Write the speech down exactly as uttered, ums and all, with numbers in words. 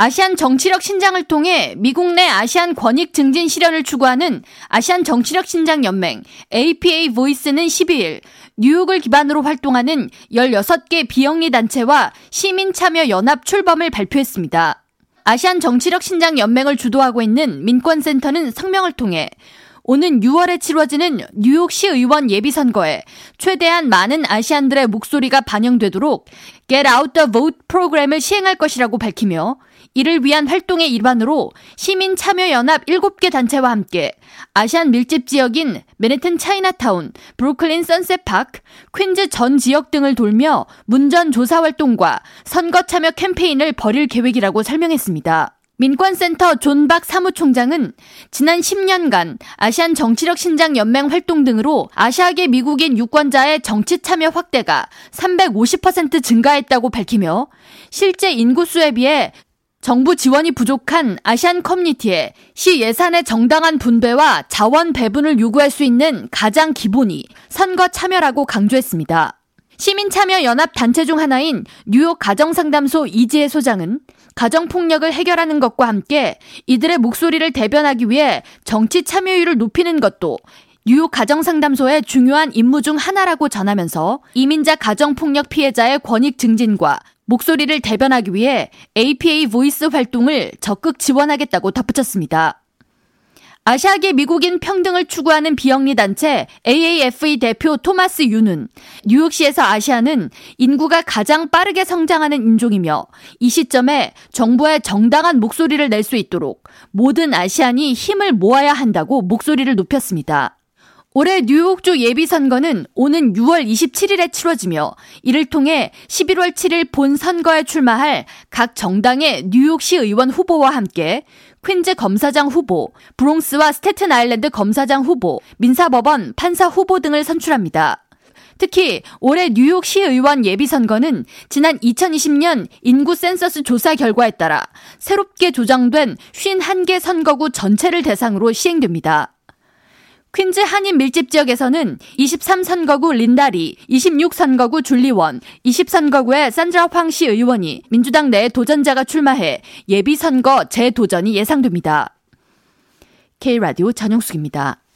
아시안 정치력 신장을 통해 미국 내 아시안 권익 증진 실현을 추구하는 아시안 정치력 신장 연맹 에이피에이 보이스는 십이일 뉴욕을 기반으로 활동하는 열여섯 개 비영리 단체와 시민 참여 연합 출범을 발표했습니다. 아시안 정치력 신장 연맹을 주도하고 있는 민권센터는 성명을 통해 오는 유월에 치러지는 뉴욕시 의원 예비선거에 최대한 많은 아시안들의 목소리가 반영되도록 Get Out the Vote 프로그램을 시행할 것이라고 밝히며 이를 위한 활동의 일환으로 시민참여연합 일곱 개 단체와 함께 아시안 밀집 지역인 맨해튼 차이나타운, 브루클린 선셋파크, 퀸즈 전 지역 등을 돌며 문전 조사 활동과 선거 참여 캠페인을 벌일 계획이라고 설명했습니다. 민권센터 존박 사무총장은 지난 십 년간 아시안 정치력 신장 연맹 활동 등으로 아시아계 미국인 유권자의 정치 참여 확대가 삼백오십 퍼센트 증가했다고 밝히며 실제 인구수에 비해 정부 지원이 부족한 아시안 커뮤니티에 시 예산의 정당한 분배와 자원 배분을 요구할 수 있는 가장 기본이 선거 참여라고 강조했습니다. 시민참여연합 단체 중 하나인 뉴욕 가정상담소 이지혜 소장은 가정폭력을 해결하는 것과 함께 이들의 목소리를 대변하기 위해 정치 참여율을 높이는 것도 뉴욕 가정상담소의 중요한 임무 중 하나라고 전하면서 이민자 가정폭력 피해자의 권익 증진과 목소리를 대변하기 위해 에이피에이 보이스 활동을 적극 지원하겠다고 덧붙였습니다. 아시아계 미국인 평등을 추구하는 비영리 단체 에이에이에프이 대표 토마스 유는 뉴욕시에서 아시아는 인구가 가장 빠르게 성장하는 인종이며 이 시점에 정부의 정당한 목소리를 낼 수 있도록 모든 아시안이 힘을 모아야 한다고 목소리를 높였습니다. 올해 뉴욕주 예비선거는 오는 유월 이십칠일에 치러지며 이를 통해 십일월 칠일 본선거에 출마할 각 정당의 뉴욕시 의원 후보와 함께 퀸즈 검사장 후보, 브롱스와 스태튼 아일랜드 검사장 후보, 민사법원 판사 후보 등을 선출합니다. 특히 올해 뉴욕시 의원 예비선거는 지난 이천이십년 인구 센서스 조사 결과에 따라 새롭게 조정된 오십일개 선거구 전체를 대상으로 시행됩니다. 퀸즈 한인 밀집 지역에서는 이십삼 선거구 린다 리, 이십육 선거구 줄리 원, 이십 선거구의 산드라 황 시 의원이 민주당 내 도전자가 출마해 예비선거 재도전이 예상됩니다. K라디오 전용숙입니다.